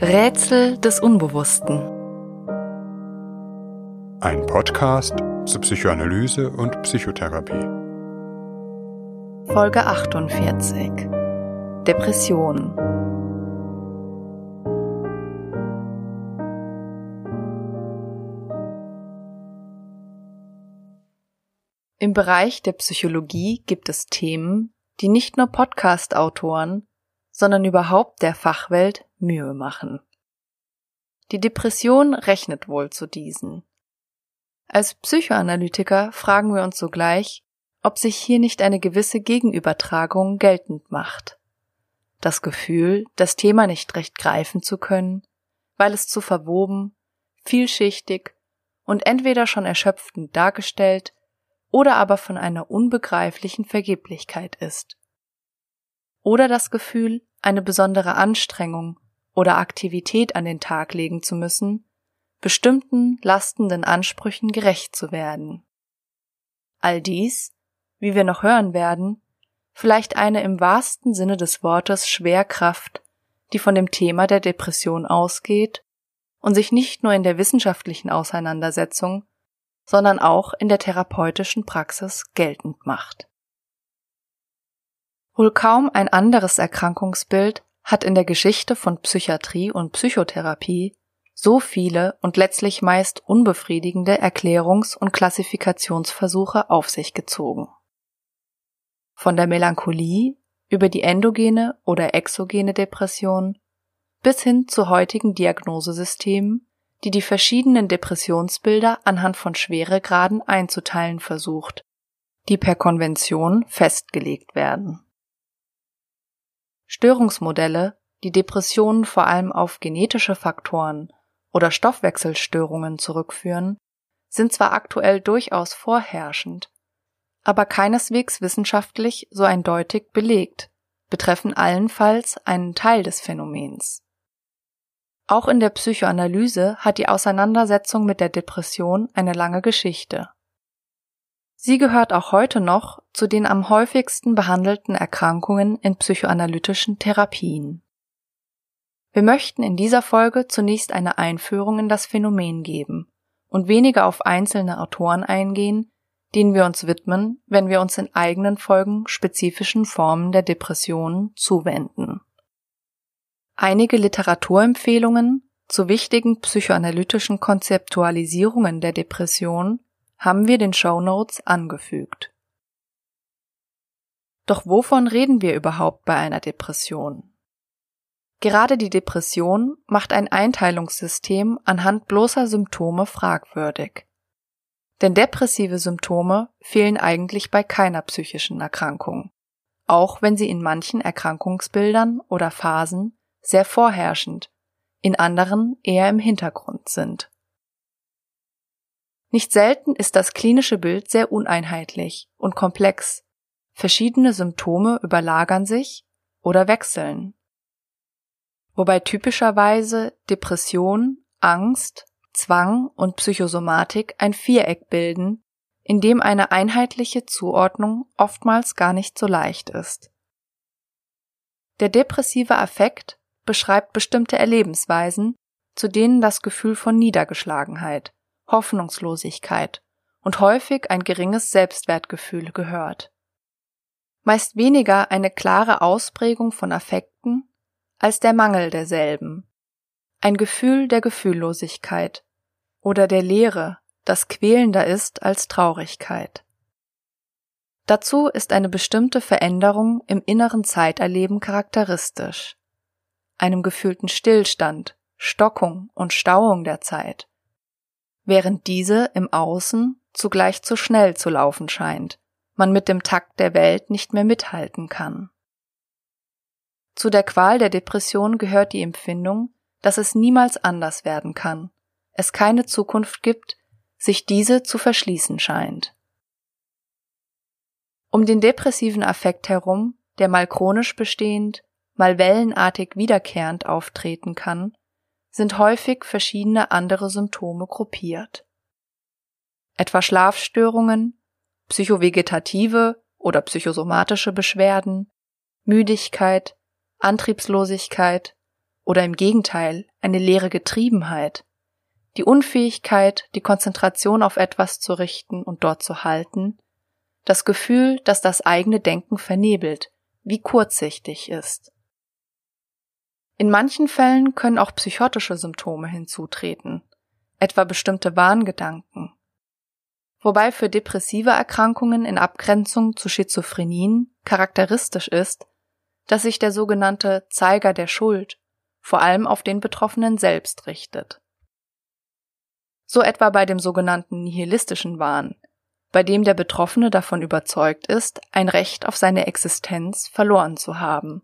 Rätsel des Unbewussten. Ein Podcast zur Psychoanalyse und Psychotherapie. Folge 48. Depressionen. Im Bereich der Psychologie gibt es Themen, die nicht nur Podcast-Autoren, sondern überhaupt der Fachwelt Mühe machen. Die Depression rechnet wohl zu diesen. Als Psychoanalytiker fragen wir uns sogleich, ob sich hier nicht eine gewisse Gegenübertragung geltend macht. Das Gefühl, das Thema nicht recht greifen zu können, weil es zu verwoben, vielschichtig und entweder schon erschöpfend dargestellt oder aber von einer unbegreiflichen Vergeblichkeit ist. Oder das Gefühl, eine besondere Anstrengung oder Aktivität an den Tag legen zu müssen, bestimmten lastenden Ansprüchen gerecht zu werden. All dies, wie wir noch hören werden, vielleicht eine im wahrsten Sinne des Wortes Schwerkraft, die von dem Thema der Depression ausgeht und sich nicht nur in der wissenschaftlichen Auseinandersetzung, sondern auch in der therapeutischen Praxis geltend macht. Wohl kaum ein anderes Erkrankungsbild hat in der Geschichte von Psychiatrie und Psychotherapie so viele und letztlich meist unbefriedigende Erklärungs- und Klassifikationsversuche auf sich gezogen. Von der Melancholie über die endogene oder exogene Depression bis hin zu heutigen Diagnosesystemen, die die verschiedenen Depressionsbilder anhand von Schweregraden einzuteilen versucht, die per Konvention festgelegt werden. Störungsmodelle, die Depressionen vor allem auf genetische Faktoren oder Stoffwechselstörungen zurückführen, sind zwar aktuell durchaus vorherrschend, aber keineswegs wissenschaftlich so eindeutig belegt, betreffen allenfalls einen Teil des Phänomens. Auch in der Psychoanalyse hat die Auseinandersetzung mit der Depression eine lange Geschichte. Sie gehört auch heute noch zu den am häufigsten behandelten Erkrankungen in psychoanalytischen Therapien. Wir möchten in dieser Folge zunächst eine Einführung in das Phänomen geben und weniger auf einzelne Autoren eingehen, denen wir uns widmen, wenn wir uns in eigenen Folgen spezifischen Formen der Depressionen zuwenden. Einige Literaturempfehlungen zu wichtigen psychoanalytischen Konzeptualisierungen der Depression haben wir den Shownotes angefügt. Doch wovon reden wir überhaupt bei einer Depression? Gerade die Depression macht ein Einteilungssystem anhand bloßer Symptome fragwürdig. Denn depressive Symptome fehlen eigentlich bei keiner psychischen Erkrankung, auch wenn sie in manchen Erkrankungsbildern oder Phasen sehr vorherrschend, in anderen eher im Hintergrund sind. Nicht selten ist das klinische Bild sehr uneinheitlich und komplex. Verschiedene Symptome überlagern sich oder wechseln. Wobei typischerweise Depression, Angst, Zwang und Psychosomatik ein Viereck bilden, in dem eine einheitliche Zuordnung oftmals gar nicht so leicht ist. Der depressive Affekt beschreibt bestimmte Erlebensweisen, zu denen das Gefühl von Niedergeschlagenheit, Hoffnungslosigkeit und häufig ein geringes Selbstwertgefühl gehört. Meist weniger eine klare Ausprägung von Affekten als der Mangel derselben, ein Gefühl der Gefühllosigkeit oder der Leere, das quälender ist als Traurigkeit. Dazu ist eine bestimmte Veränderung im inneren Zeiterleben charakteristisch. Einem gefühlten Stillstand, Stockung und Stauung der Zeit, während diese im Außen zugleich zu schnell zu laufen scheint, man mit dem Takt der Welt nicht mehr mithalten kann. Zu der Qual der Depression gehört die Empfindung, dass es niemals anders werden kann, es keine Zukunft gibt, sich diese zu verschließen scheint. Um den depressiven Affekt herum, der mal chronisch bestehend, mal wellenartig wiederkehrend auftreten kann, sind häufig verschiedene andere Symptome gruppiert. Etwa Schlafstörungen, psychovegetative oder psychosomatische Beschwerden, Müdigkeit, Antriebslosigkeit oder im Gegenteil eine leere Getriebenheit, die Unfähigkeit, die Konzentration auf etwas zu richten und dort zu halten, das Gefühl, dass das eigene Denken vernebelt, wie kurzsichtig ist. In manchen Fällen können auch psychotische Symptome hinzutreten, etwa bestimmte Wahngedanken, wobei für depressive Erkrankungen in Abgrenzung zu Schizophrenien charakteristisch ist, dass sich der sogenannte Zeiger der Schuld vor allem auf den Betroffenen selbst richtet. So etwa bei dem sogenannten nihilistischen Wahn, bei dem der Betroffene davon überzeugt ist, ein Recht auf seine Existenz verloren zu haben,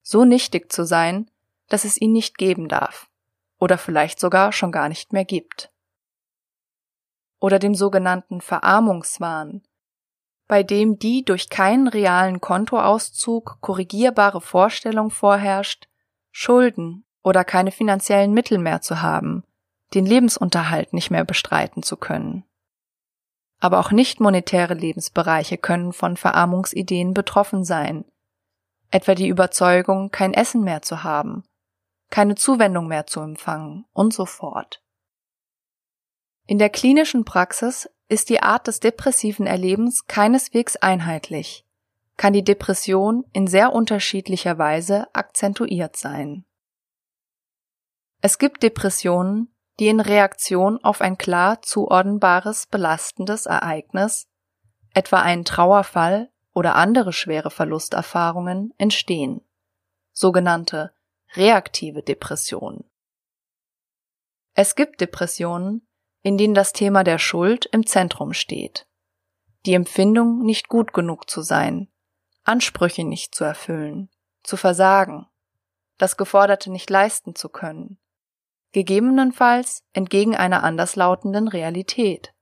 so nichtig zu sein, dass es ihn nicht geben darf oder vielleicht sogar schon gar nicht mehr gibt. Oder dem sogenannten Verarmungswahn, bei dem die durch keinen realen Kontoauszug korrigierbare Vorstellung vorherrscht, Schulden oder keine finanziellen Mittel mehr zu haben, den Lebensunterhalt nicht mehr bestreiten zu können. Aber auch nicht monetäre Lebensbereiche können von Verarmungsideen betroffen sein, etwa die Überzeugung, kein Essen mehr zu haben, keine Zuwendung mehr zu empfangen und so fort. In der klinischen Praxis ist die Art des depressiven Erlebens keineswegs einheitlich, kann die Depression in sehr unterschiedlicher Weise akzentuiert sein. Es gibt Depressionen, die in Reaktion auf ein klar zuordnbares, belastendes Ereignis, etwa einen Trauerfall oder andere schwere Verlusterfahrungen, entstehen, sogenannte reaktive Depressionen. Es gibt Depressionen, in denen das Thema der Schuld im Zentrum steht, die Empfindung, nicht gut genug zu sein, Ansprüche nicht zu erfüllen, zu versagen, das Geforderte nicht leisten zu können, gegebenenfalls entgegen einer anderslautenden Realität,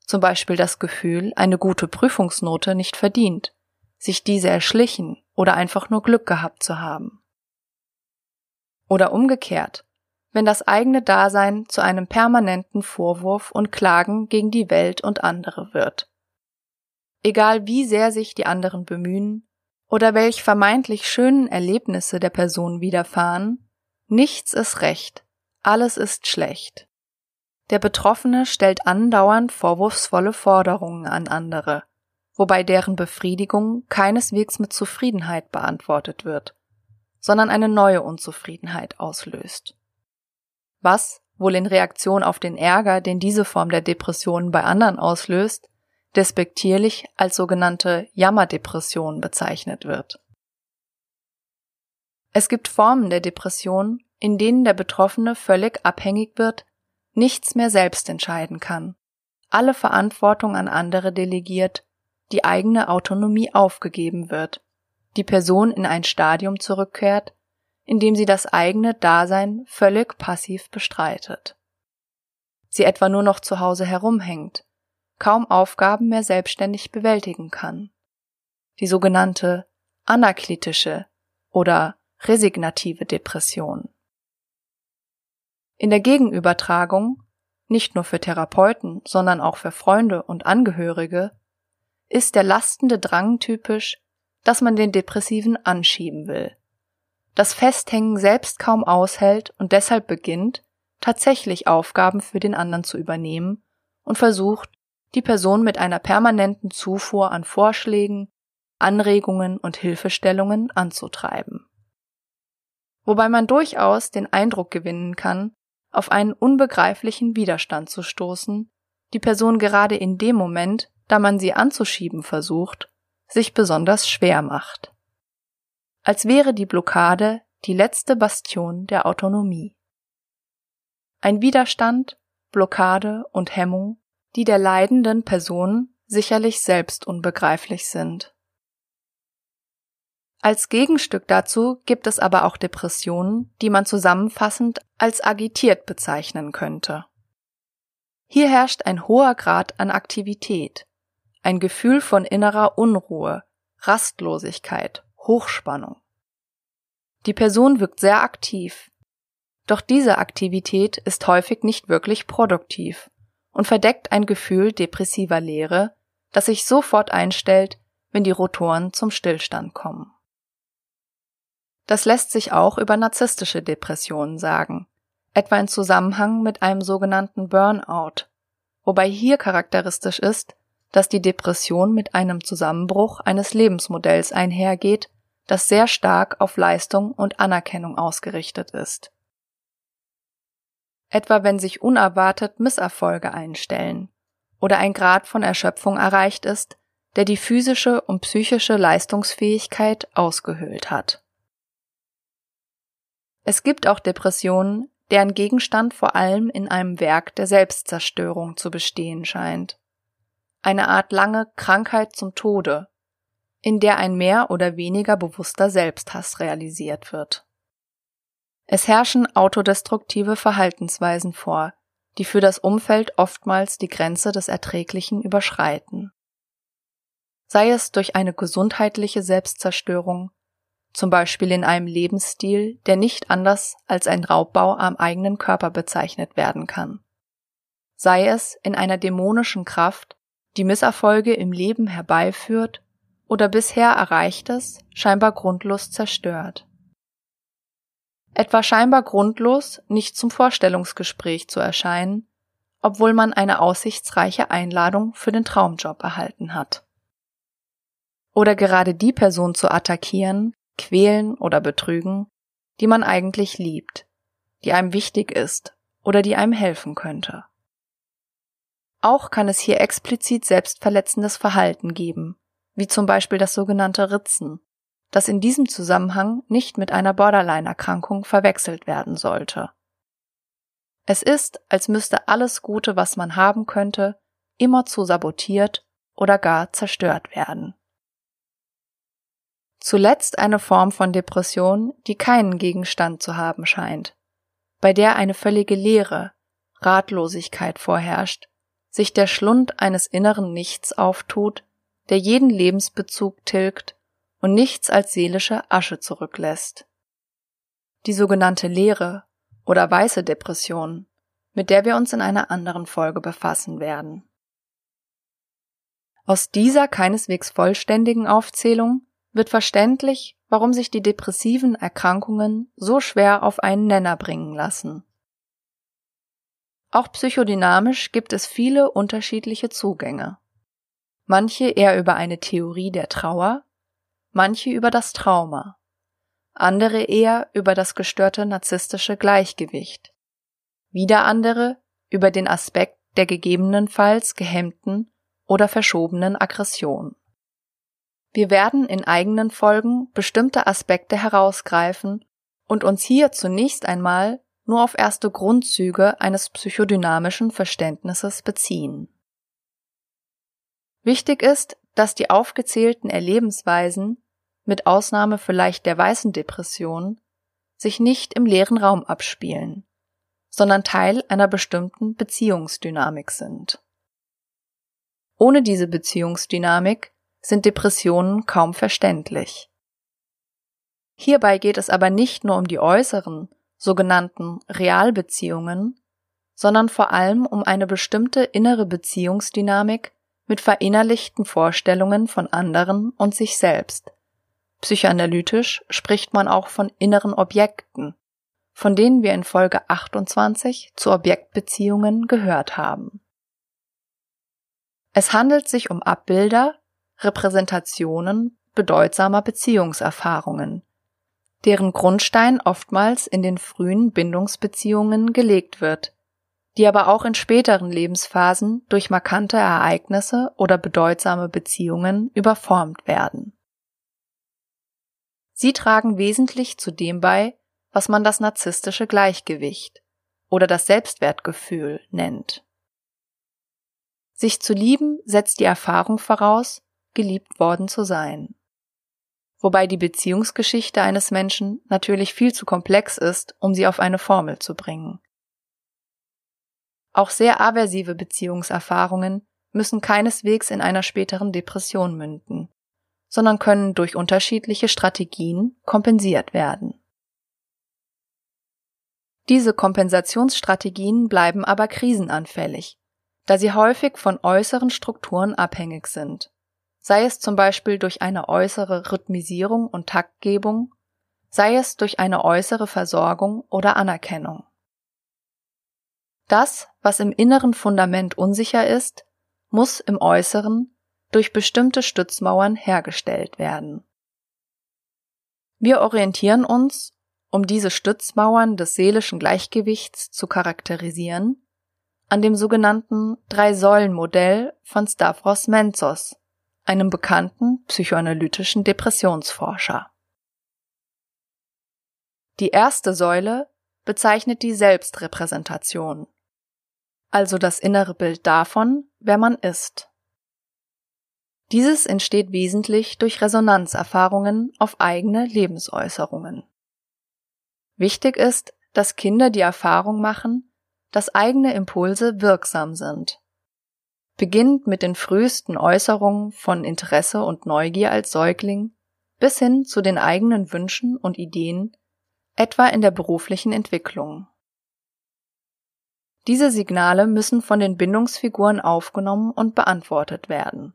zum Beispiel das Gefühl, eine gute Prüfungsnote nicht verdient, sich diese erschlichen oder einfach nur Glück gehabt zu haben. Oder umgekehrt, wenn das eigene Dasein zu einem permanenten Vorwurf und Klagen gegen die Welt und andere wird. Egal wie sehr sich die anderen bemühen oder welch vermeintlich schönen Erlebnisse der Person widerfahren, nichts ist recht. Alles ist schlecht. Der Betroffene stellt andauernd vorwurfsvolle Forderungen an andere, wobei deren Befriedigung keineswegs mit Zufriedenheit beantwortet wird, sondern eine neue Unzufriedenheit auslöst. Was, wohl in Reaktion auf den Ärger, den diese Form der Depression bei anderen auslöst, despektierlich als sogenannte Jammerdepression bezeichnet wird. Es gibt Formen der Depression, in denen der Betroffene völlig abhängig wird, nichts mehr selbst entscheiden kann, alle Verantwortung an andere delegiert, die eigene Autonomie aufgegeben wird, die Person in ein Stadium zurückkehrt, in dem sie das eigene Dasein völlig passiv bestreitet. Sie etwa nur noch zu Hause herumhängt, kaum Aufgaben mehr selbstständig bewältigen kann. Die sogenannte anaklitische oder resignative Depression. In der Gegenübertragung, nicht nur für Therapeuten, sondern auch für Freunde und Angehörige, ist der lastende Drang typisch, dass man den Depressiven anschieben will, das Festhängen selbst kaum aushält und deshalb beginnt, tatsächlich Aufgaben für den anderen zu übernehmen und versucht, die Person mit einer permanenten Zufuhr an Vorschlägen, Anregungen und Hilfestellungen anzutreiben. Wobei man durchaus den Eindruck gewinnen kann, auf einen unbegreiflichen Widerstand zu stoßen, die Person gerade in dem Moment, da man sie anzuschieben versucht, sich besonders schwer macht. Als wäre die Blockade die letzte Bastion der Autonomie. Ein Widerstand, Blockade und Hemmung, die der leidenden Person sicherlich selbst unbegreiflich sind. Als Gegenstück dazu gibt es aber auch Depressionen, die man zusammenfassend als agitiert bezeichnen könnte. Hier herrscht ein hoher Grad an Aktivität, ein Gefühl von innerer Unruhe, Rastlosigkeit, Hochspannung. Die Person wirkt sehr aktiv, doch diese Aktivität ist häufig nicht wirklich produktiv und verdeckt ein Gefühl depressiver Leere, das sich sofort einstellt, wenn die Rotoren zum Stillstand kommen. Das lässt sich auch über narzisstische Depressionen sagen, etwa in Zusammenhang mit einem sogenannten Burnout, wobei hier charakteristisch ist, dass die Depression mit einem Zusammenbruch eines Lebensmodells einhergeht, das sehr stark auf Leistung und Anerkennung ausgerichtet ist. Etwa wenn sich unerwartet Misserfolge einstellen oder ein Grad von Erschöpfung erreicht ist, der die physische und psychische Leistungsfähigkeit ausgehöhlt hat. Es gibt auch Depressionen, deren Gegenstand vor allem in einem Werk der Selbstzerstörung zu bestehen scheint. Eine Art lange Krankheit zum Tode, in der ein mehr oder weniger bewusster Selbsthass realisiert wird. Es herrschen autodestruktive Verhaltensweisen vor, die für das Umfeld oftmals die Grenze des Erträglichen überschreiten. Sei es durch eine gesundheitliche Selbstzerstörung, zum Beispiel in einem Lebensstil, der nicht anders als ein Raubbau am eigenen Körper bezeichnet werden kann. Sei es in einer dämonischen Kraft, die Misserfolge im Leben herbeiführt oder bisher Erreichtes scheinbar grundlos zerstört. Etwa scheinbar grundlos nicht zum Vorstellungsgespräch zu erscheinen, obwohl man eine aussichtsreiche Einladung für den Traumjob erhalten hat. Oder gerade die Person zu attackieren, quälen oder betrügen, die man eigentlich liebt, die einem wichtig ist oder die einem helfen könnte. Auch kann es hier explizit selbstverletzendes Verhalten geben, wie zum Beispiel das sogenannte Ritzen, das in diesem Zusammenhang nicht mit einer Borderline-Erkrankung verwechselt werden sollte. Es ist, als müsste alles Gute, was man haben könnte, immerzu sabotiert oder gar zerstört werden. Zuletzt eine Form von Depression, die keinen Gegenstand zu haben scheint, bei der eine völlige Leere, Ratlosigkeit vorherrscht, sich der Schlund eines inneren Nichts auftut, der jeden Lebensbezug tilgt und nichts als seelische Asche zurücklässt. Die sogenannte Leere oder weiße Depression, mit der wir uns in einer anderen Folge befassen werden. Aus dieser keineswegs vollständigen Aufzählung wird verständlich, warum sich die depressiven Erkrankungen so schwer auf einen Nenner bringen lassen. Auch psychodynamisch gibt es viele unterschiedliche Zugänge. Manche eher über eine Theorie der Trauer, manche über das Trauma, andere eher über das gestörte narzisstische Gleichgewicht, wieder andere über den Aspekt der gegebenenfalls gehemmten oder verschobenen Aggression. Wir werden in eigenen Folgen bestimmte Aspekte herausgreifen und uns hier zunächst einmal nur auf erste Grundzüge eines psychodynamischen Verständnisses beziehen. Wichtig ist, dass die aufgezählten Erlebensweisen, mit Ausnahme vielleicht der weißen Depression, sich nicht im leeren Raum abspielen, sondern Teil einer bestimmten Beziehungsdynamik sind. Ohne diese Beziehungsdynamik sind Depressionen kaum verständlich. Hierbei geht es aber nicht nur um die äußeren, sogenannten Realbeziehungen, sondern vor allem um eine bestimmte innere Beziehungsdynamik mit verinnerlichten Vorstellungen von anderen und sich selbst. Psychoanalytisch spricht man auch von inneren Objekten, von denen wir in Folge 28 zu Objektbeziehungen gehört haben. Es handelt sich um Abbilder, Repräsentationen bedeutsamer Beziehungserfahrungen, deren Grundstein oftmals in den frühen Bindungsbeziehungen gelegt wird, die aber auch in späteren Lebensphasen durch markante Ereignisse oder bedeutsame Beziehungen überformt werden. Sie tragen wesentlich zu dem bei, was man das narzisstische Gleichgewicht oder das Selbstwertgefühl nennt. Sich zu lieben setzt die Erfahrung voraus, geliebt worden zu sein. Wobei die Beziehungsgeschichte eines Menschen natürlich viel zu komplex ist, um sie auf eine Formel zu bringen. Auch sehr aversive Beziehungserfahrungen müssen keineswegs in einer späteren Depression münden, sondern können durch unterschiedliche Strategien kompensiert werden. Diese Kompensationsstrategien bleiben aber krisenanfällig, da sie häufig von äußeren Strukturen abhängig sind, sei es zum Beispiel durch eine äußere Rhythmisierung und Taktgebung, sei es durch eine äußere Versorgung oder Anerkennung. Das, was im inneren Fundament unsicher ist, muss im Äußeren durch bestimmte Stützmauern hergestellt werden. Wir orientieren uns, um diese Stützmauern des seelischen Gleichgewichts zu charakterisieren, an dem sogenannten Drei-Säulen-Modell von Stavros Mentzos, einem bekannten psychoanalytischen Depressionsforscher. Die erste Säule bezeichnet die Selbstrepräsentation, also das innere Bild davon, wer man ist. Dieses entsteht wesentlich durch Resonanzerfahrungen auf eigene Lebensäußerungen. Wichtig ist, dass Kinder die Erfahrung machen, dass eigene Impulse wirksam sind. Beginnend mit den frühesten Äußerungen von Interesse und Neugier als Säugling bis hin zu den eigenen Wünschen und Ideen, etwa in der beruflichen Entwicklung. Diese Signale müssen von den Bindungsfiguren aufgenommen und beantwortet werden.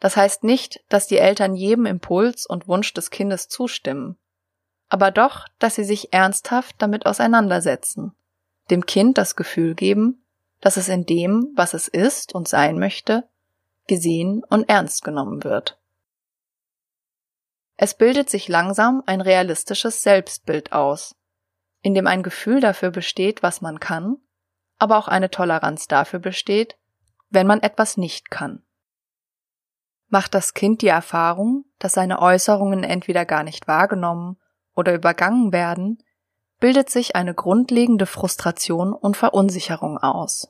Das heißt nicht, dass die Eltern jedem Impuls und Wunsch des Kindes zustimmen, aber doch, dass sie sich ernsthaft damit auseinandersetzen, dem Kind das Gefühl geben, dass es in dem, was es ist und sein möchte, gesehen und ernst genommen wird. Es bildet sich langsam ein realistisches Selbstbild aus, in dem ein Gefühl dafür besteht, was man kann, aber auch eine Toleranz dafür besteht, wenn man etwas nicht kann. Macht das Kind die Erfahrung, dass seine Äußerungen entweder gar nicht wahrgenommen oder übergangen werden, bildet sich eine grundlegende Frustration und Verunsicherung aus.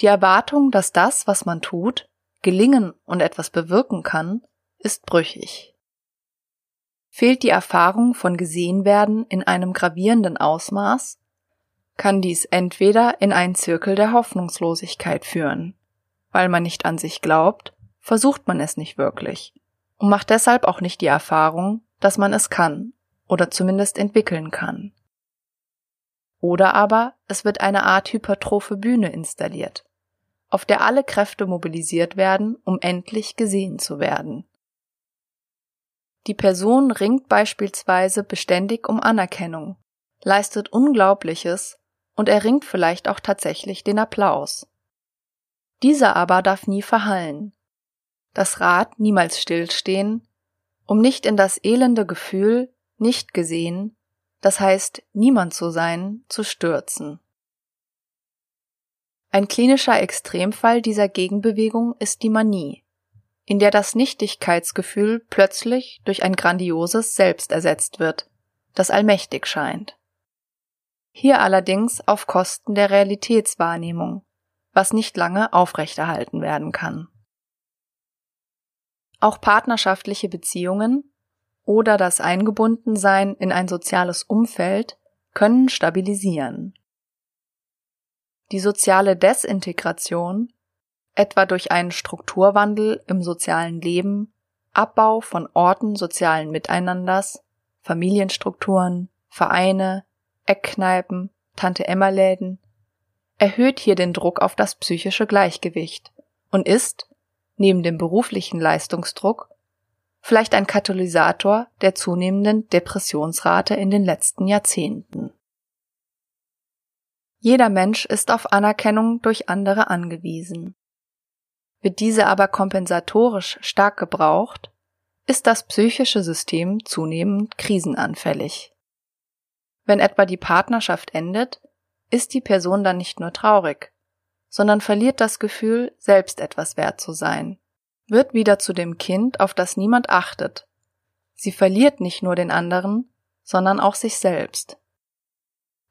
Die Erwartung, dass das, was man tut, gelingen und etwas bewirken kann, ist brüchig. Fehlt die Erfahrung von Gesehenwerden in einem gravierenden Ausmaß, kann dies entweder in einen Zirkel der Hoffnungslosigkeit führen. Weil man nicht an sich glaubt, versucht man es nicht wirklich und macht deshalb auch nicht die Erfahrung, dass man es kann oder zumindest entwickeln kann. Oder aber es wird eine Art hypertrophe Bühne installiert, auf der alle Kräfte mobilisiert werden, um endlich gesehen zu werden. Die Person ringt beispielsweise beständig um Anerkennung, leistet Unglaubliches und erringt vielleicht auch tatsächlich den Applaus. Dieser aber darf nie verhallen, das Rad niemals stillstehen, um nicht in das elende Gefühl, nicht gesehen, das heißt niemand zu sein, zu stürzen. Ein klinischer Extremfall dieser Gegenbewegung ist die Manie, in der das Nichtigkeitsgefühl plötzlich durch ein grandioses Selbst ersetzt wird, das allmächtig scheint. Hier allerdings auf Kosten der Realitätswahrnehmung, was nicht lange aufrechterhalten werden kann. Auch partnerschaftliche Beziehungen oder das Eingebundensein in ein soziales Umfeld können stabilisieren. Die soziale Desintegration, etwa durch einen Strukturwandel im sozialen Leben, Abbau von Orten sozialen Miteinanders, Familienstrukturen, Vereine, Eckkneipen, Tante-Emma-Läden, erhöht hier den Druck auf das psychische Gleichgewicht und ist, neben dem beruflichen Leistungsdruck, vielleicht ein Katalysator der zunehmenden Depressionsrate in den letzten Jahrzehnten. Jeder Mensch ist auf Anerkennung durch andere angewiesen. Wird diese aber kompensatorisch stark gebraucht, ist das psychische System zunehmend krisenanfällig. Wenn etwa die Partnerschaft endet, ist die Person dann nicht nur traurig, sondern verliert das Gefühl, selbst etwas wert zu sein, wird wieder zu dem Kind, auf das niemand achtet. Sie verliert nicht nur den anderen, sondern auch sich selbst.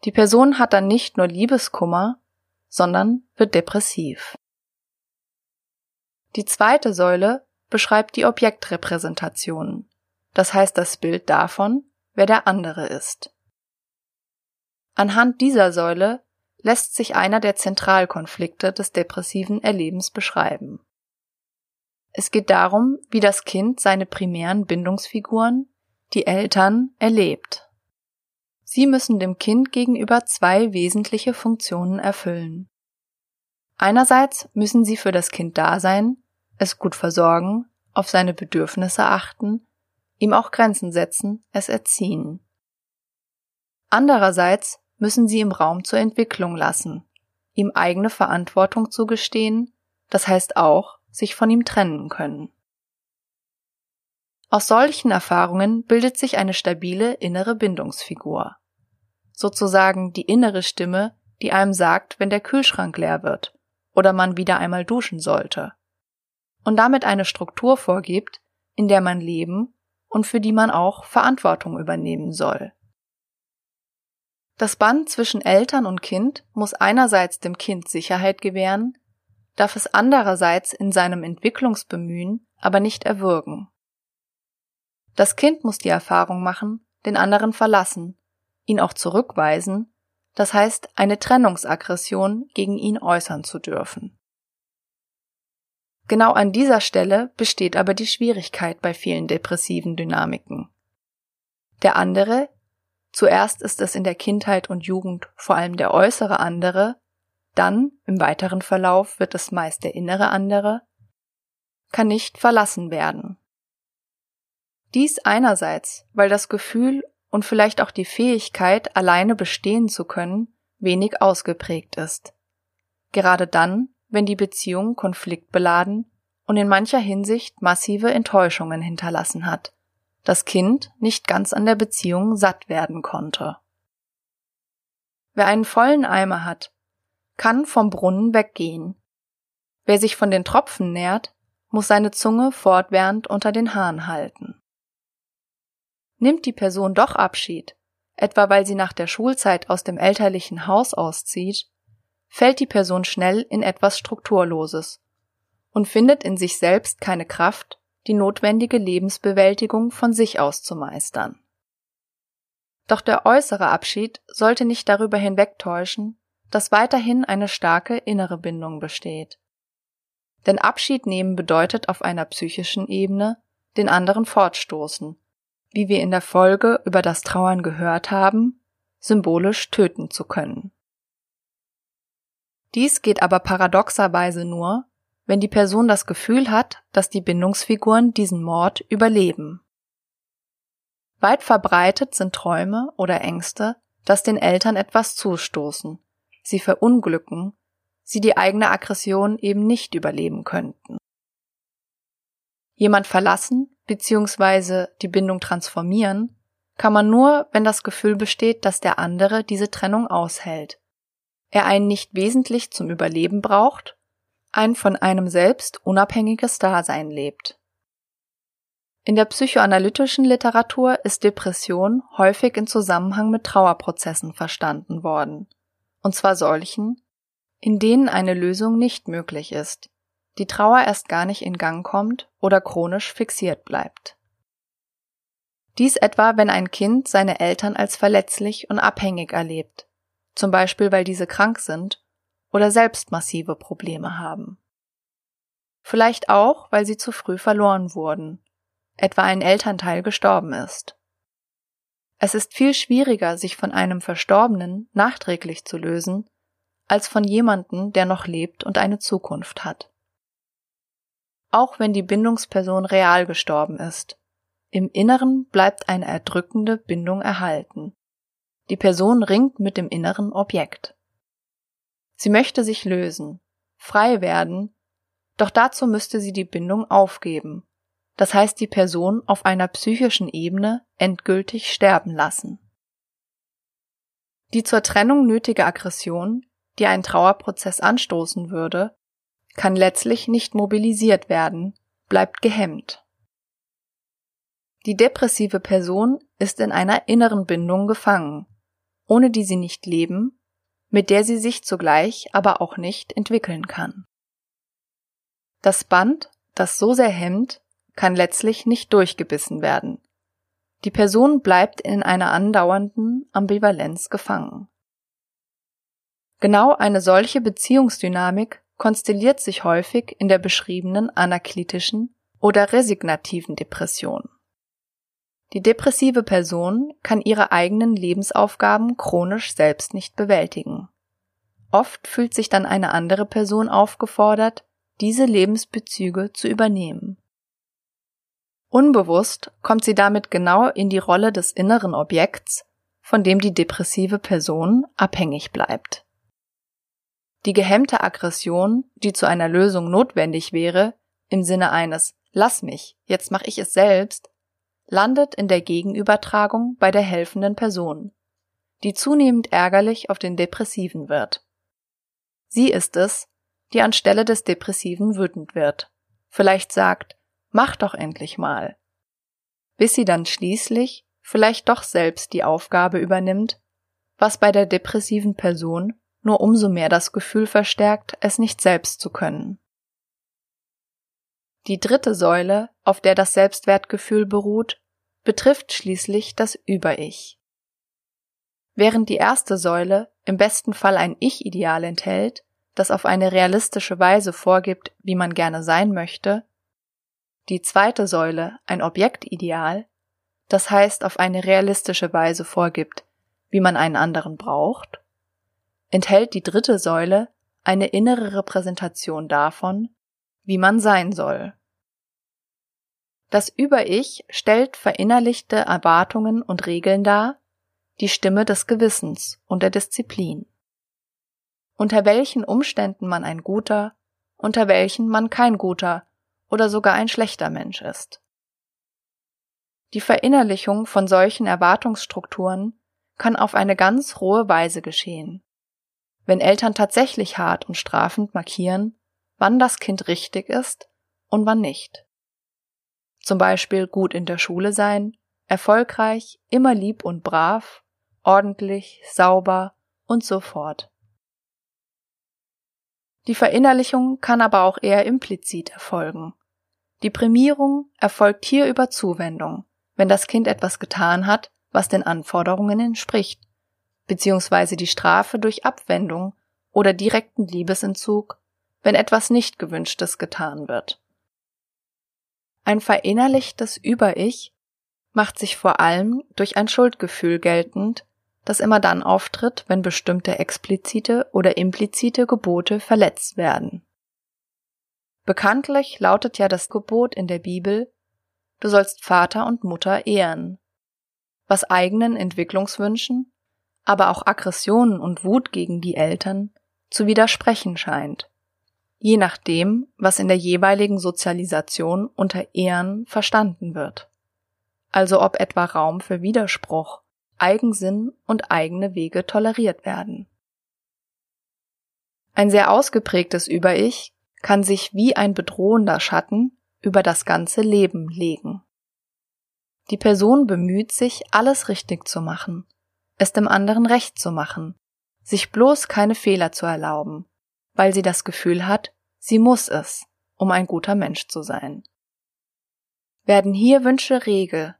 Die Person hat dann nicht nur Liebeskummer, sondern wird depressiv. Die zweite Säule beschreibt die Objektrepräsentation, das heißt das Bild davon, wer der andere ist. Anhand dieser Säule lässt sich einer der Zentralkonflikte des depressiven Erlebens beschreiben. Es geht darum, wie das Kind seine primären Bindungsfiguren, die Eltern, erlebt. Sie müssen dem Kind gegenüber zwei wesentliche Funktionen erfüllen. Einerseits müssen sie für das Kind da sein, es gut versorgen, auf seine Bedürfnisse achten, ihm auch Grenzen setzen, es erziehen. Andererseits müssen sie ihm Raum zur Entwicklung lassen, ihm eigene Verantwortung zugestehen, das heißt auch, sich von ihm trennen können. Aus solchen Erfahrungen bildet sich eine stabile innere Bindungsfigur. Sozusagen die innere Stimme, die einem sagt, wenn der Kühlschrank leer wird oder man wieder einmal duschen sollte. Und damit eine Struktur vorgibt, in der man leben und für die man auch Verantwortung übernehmen soll. Das Band zwischen Eltern und Kind muss einerseits dem Kind Sicherheit gewähren, darf es andererseits in seinem Entwicklungsbemühen aber nicht erwürgen. Das Kind muss die Erfahrung machen, den anderen verlassen, ihn auch zurückweisen, das heißt, eine Trennungsaggression gegen ihn äußern zu dürfen. Genau an dieser Stelle besteht aber die Schwierigkeit bei vielen depressiven Dynamiken. Der andere, zuerst ist es in der Kindheit und Jugend vor allem der äußere andere, dann im weiteren Verlauf wird es meist der innere andere, kann nicht verlassen werden. Dies einerseits, weil das Gefühl und vielleicht auch die Fähigkeit, alleine bestehen zu können, wenig ausgeprägt ist. Gerade dann, wenn die Beziehung konfliktbeladen und in mancher Hinsicht massive Enttäuschungen hinterlassen hat, das Kind nicht ganz an der Beziehung satt werden konnte. Wer einen vollen Eimer hat, kann vom Brunnen weggehen. Wer sich von den Tropfen nährt, muss seine Zunge fortwährend unter den Haaren halten. Nimmt die Person doch Abschied, etwa weil sie nach der Schulzeit aus dem elterlichen Haus auszieht, fällt die Person schnell in etwas Strukturloses und findet in sich selbst keine Kraft, die notwendige Lebensbewältigung von sich aus zu meistern. Doch der äußere Abschied sollte nicht darüber hinwegtäuschen, dass weiterhin eine starke innere Bindung besteht. Denn Abschied nehmen bedeutet auf einer psychischen Ebene den anderen fortstoßen, wie wir in der Folge über das Trauern gehört haben, symbolisch töten zu können. Dies geht aber paradoxerweise nur, wenn die Person das Gefühl hat, dass die Bindungsfiguren diesen Mord überleben. Weit verbreitet sind Träume oder Ängste, dass den Eltern etwas zustoßen, sie verunglücken, sie die eigene Aggression eben nicht überleben könnten. Jemand verlassen bzw. die Bindung transformieren kann man nur, wenn das Gefühl besteht, dass der andere diese Trennung aushält, er einen nicht wesentlich zum Überleben braucht, ein von einem selbst unabhängiges Dasein lebt. In der psychoanalytischen Literatur ist Depression häufig in Zusammenhang mit Trauerprozessen verstanden worden, und zwar solchen, in denen eine Lösung nicht möglich ist, die Trauer erst gar nicht in Gang kommt oder chronisch fixiert bleibt. Dies etwa, wenn ein Kind seine Eltern als verletzlich und abhängig erlebt, zum Beispiel weil diese krank sind oder selbst massive Probleme haben. Vielleicht auch, weil sie zu früh verloren wurden, etwa ein Elternteil gestorben ist. Es ist viel schwieriger, sich von einem Verstorbenen nachträglich zu lösen, als von jemandem, der noch lebt und eine Zukunft hat. Auch wenn die Bindungsperson real gestorben ist, im Inneren bleibt eine erdrückende Bindung erhalten. Die Person ringt mit dem inneren Objekt. Sie möchte sich lösen, frei werden, doch dazu müsste sie die Bindung aufgeben, das heißt die Person auf einer psychischen Ebene endgültig sterben lassen. Die zur Trennung nötige Aggression, die einen Trauerprozess anstoßen würde, kann letztlich nicht mobilisiert werden, bleibt gehemmt. Die depressive Person ist in einer inneren Bindung gefangen, ohne die sie nicht leben, mit der sie sich zugleich aber auch nicht entwickeln kann. Das Band, das so sehr hemmt, kann letztlich nicht durchgebissen werden. Die Person bleibt in einer andauernden Ambivalenz gefangen. Genau eine solche Beziehungsdynamik konstelliert sich häufig in der beschriebenen anaklitischen oder resignativen Depression. Die depressive Person kann ihre eigenen Lebensaufgaben chronisch selbst nicht bewältigen. Oft fühlt sich dann eine andere Person aufgefordert, diese Lebensbezüge zu übernehmen. Unbewusst kommt sie damit genau in die Rolle des inneren Objekts, von dem die depressive Person abhängig bleibt. Die gehemmte Aggression, die zu einer Lösung notwendig wäre, im Sinne eines »Lass mich, jetzt mache ich es selbst«, landet in der Gegenübertragung bei der helfenden Person, die zunehmend ärgerlich auf den Depressiven wird. Sie ist es, die anstelle des Depressiven wütend wird, vielleicht sagt »Mach doch endlich mal«, bis sie dann schließlich vielleicht doch selbst die Aufgabe übernimmt, was bei der depressiven Person nur umso mehr das Gefühl verstärkt, es nicht selbst zu können. Die dritte Säule, auf der das Selbstwertgefühl beruht, betrifft schließlich das Über-Ich. Während die erste Säule im besten Fall ein Ich-Ideal enthält, das auf eine realistische Weise vorgibt, wie man gerne sein möchte, die zweite Säule ein Objektideal, das heißt auf eine realistische Weise vorgibt, wie man einen anderen braucht, enthält die dritte Säule eine innere Repräsentation davon, wie man sein soll. Das Über-Ich stellt verinnerlichte Erwartungen und Regeln dar, die Stimme des Gewissens und der Disziplin. Unter welchen Umständen man ein guter, unter welchen man kein guter oder sogar ein schlechter Mensch ist. Die Verinnerlichung von solchen Erwartungsstrukturen kann auf eine ganz rohe Weise geschehen. Wenn Eltern tatsächlich hart und strafend markieren, wann das Kind richtig ist und wann nicht. Zum Beispiel gut in der Schule sein, erfolgreich, immer lieb und brav, ordentlich, sauber und so fort. Die Verinnerlichung kann aber auch eher implizit erfolgen. Die Prämierung erfolgt hier über Zuwendung, wenn das Kind etwas getan hat, was den Anforderungen entspricht, beziehungsweise die Strafe durch Abwendung oder direkten Liebesentzug, wenn etwas nicht Gewünschtes getan wird. Ein verinnerlichtes Über-Ich macht sich vor allem durch ein Schuldgefühl geltend, das immer dann auftritt, wenn bestimmte explizite oder implizite Gebote verletzt werden. Bekanntlich lautet ja das Gebot in der Bibel, du sollst Vater und Mutter ehren, was eigenen Entwicklungswünschen, aber auch Aggressionen und Wut gegen die Eltern zu widersprechen scheint, je nachdem, was in der jeweiligen Sozialisation unter Ehren verstanden wird. Also ob etwa Raum für Widerspruch, Eigensinn und eigene Wege toleriert werden. Ein sehr ausgeprägtes Über-Ich kann sich wie ein bedrohender Schatten über das ganze Leben legen. Die Person bemüht sich, alles richtig zu machen, es dem anderen recht zu machen, sich bloß keine Fehler zu erlauben, weil sie das Gefühl hat, sie muss es, um ein guter Mensch zu sein. Werden hier Wünsche rege,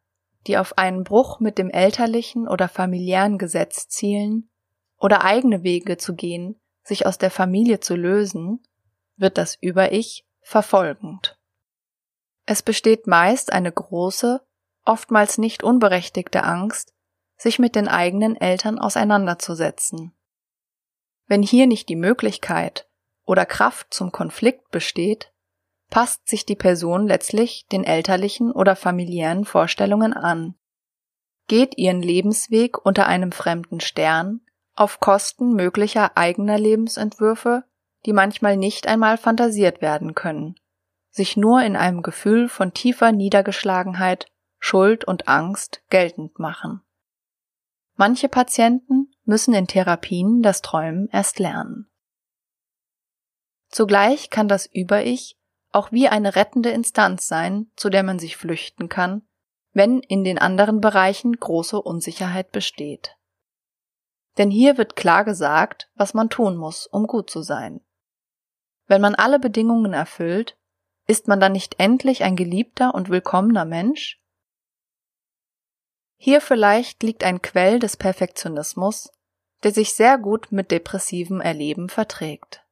die auf einen Bruch mit dem elterlichen oder familiären Gesetz zielen oder eigene Wege zu gehen, sich aus der Familie zu lösen, wird das Über-Ich verfolgend. Es besteht meist eine große, oftmals nicht unberechtigte Angst, sich mit den eigenen Eltern auseinanderzusetzen. Wenn hier nicht die Möglichkeit oder Kraft zum Konflikt besteht, passt sich die Person letztlich den elterlichen oder familiären Vorstellungen an, geht ihren Lebensweg unter einem fremden Stern auf Kosten möglicher eigener Lebensentwürfe, die manchmal nicht einmal fantasiert werden können, sich nur in einem Gefühl von tiefer Niedergeschlagenheit, Schuld und Angst geltend machen. Manche Patienten müssen in Therapien das Träumen erst lernen. Zugleich kann das Über-Ich auch wie eine rettende Instanz sein, zu der man sich flüchten kann, wenn in den anderen Bereichen große Unsicherheit besteht. Denn hier wird klar gesagt, was man tun muss, um gut zu sein. Wenn man alle Bedingungen erfüllt, ist man dann nicht endlich ein geliebter und willkommener Mensch? Hier vielleicht liegt ein Quell des Perfektionismus, der sich sehr gut mit depressivem Erleben verträgt.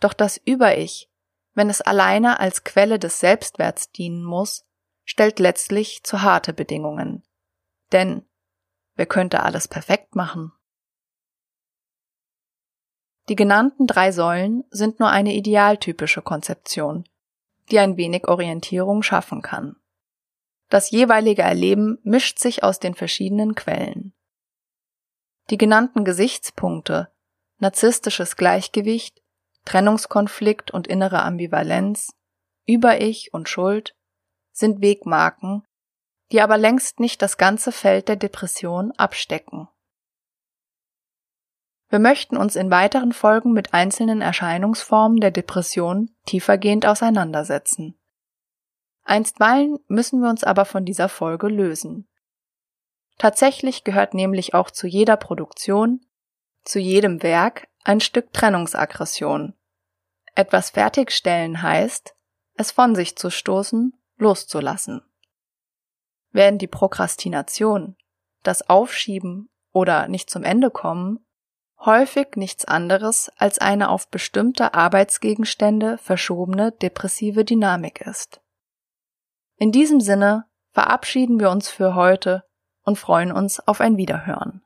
Doch das Über-Ich, wenn es alleine als Quelle des Selbstwerts dienen muss, stellt letztlich zu harte Bedingungen. Denn wer könnte alles perfekt machen? Die genannten drei Säulen sind nur eine idealtypische Konzeption, die ein wenig Orientierung schaffen kann. Das jeweilige Erleben mischt sich aus den verschiedenen Quellen. Die genannten Gesichtspunkte, narzisstisches Gleichgewicht, Trennungskonflikt und innere Ambivalenz, Über-Ich und Schuld, sind Wegmarken, die aber längst nicht das ganze Feld der Depression abstecken. Wir möchten uns in weiteren Folgen mit einzelnen Erscheinungsformen der Depression tiefergehend auseinandersetzen. Einstweilen müssen wir uns aber von dieser Folge lösen. Tatsächlich gehört nämlich auch zu jeder Produktion, zu jedem Werk ein Stück Trennungsaggression. Etwas fertigstellen heißt, es von sich zu stoßen, loszulassen. Werden die Prokrastination, das Aufschieben oder nicht zum Ende kommen, häufig nichts anderes als eine auf bestimmte Arbeitsgegenstände verschobene depressive Dynamik ist. In diesem Sinne verabschieden wir uns für heute und freuen uns auf ein Wiederhören.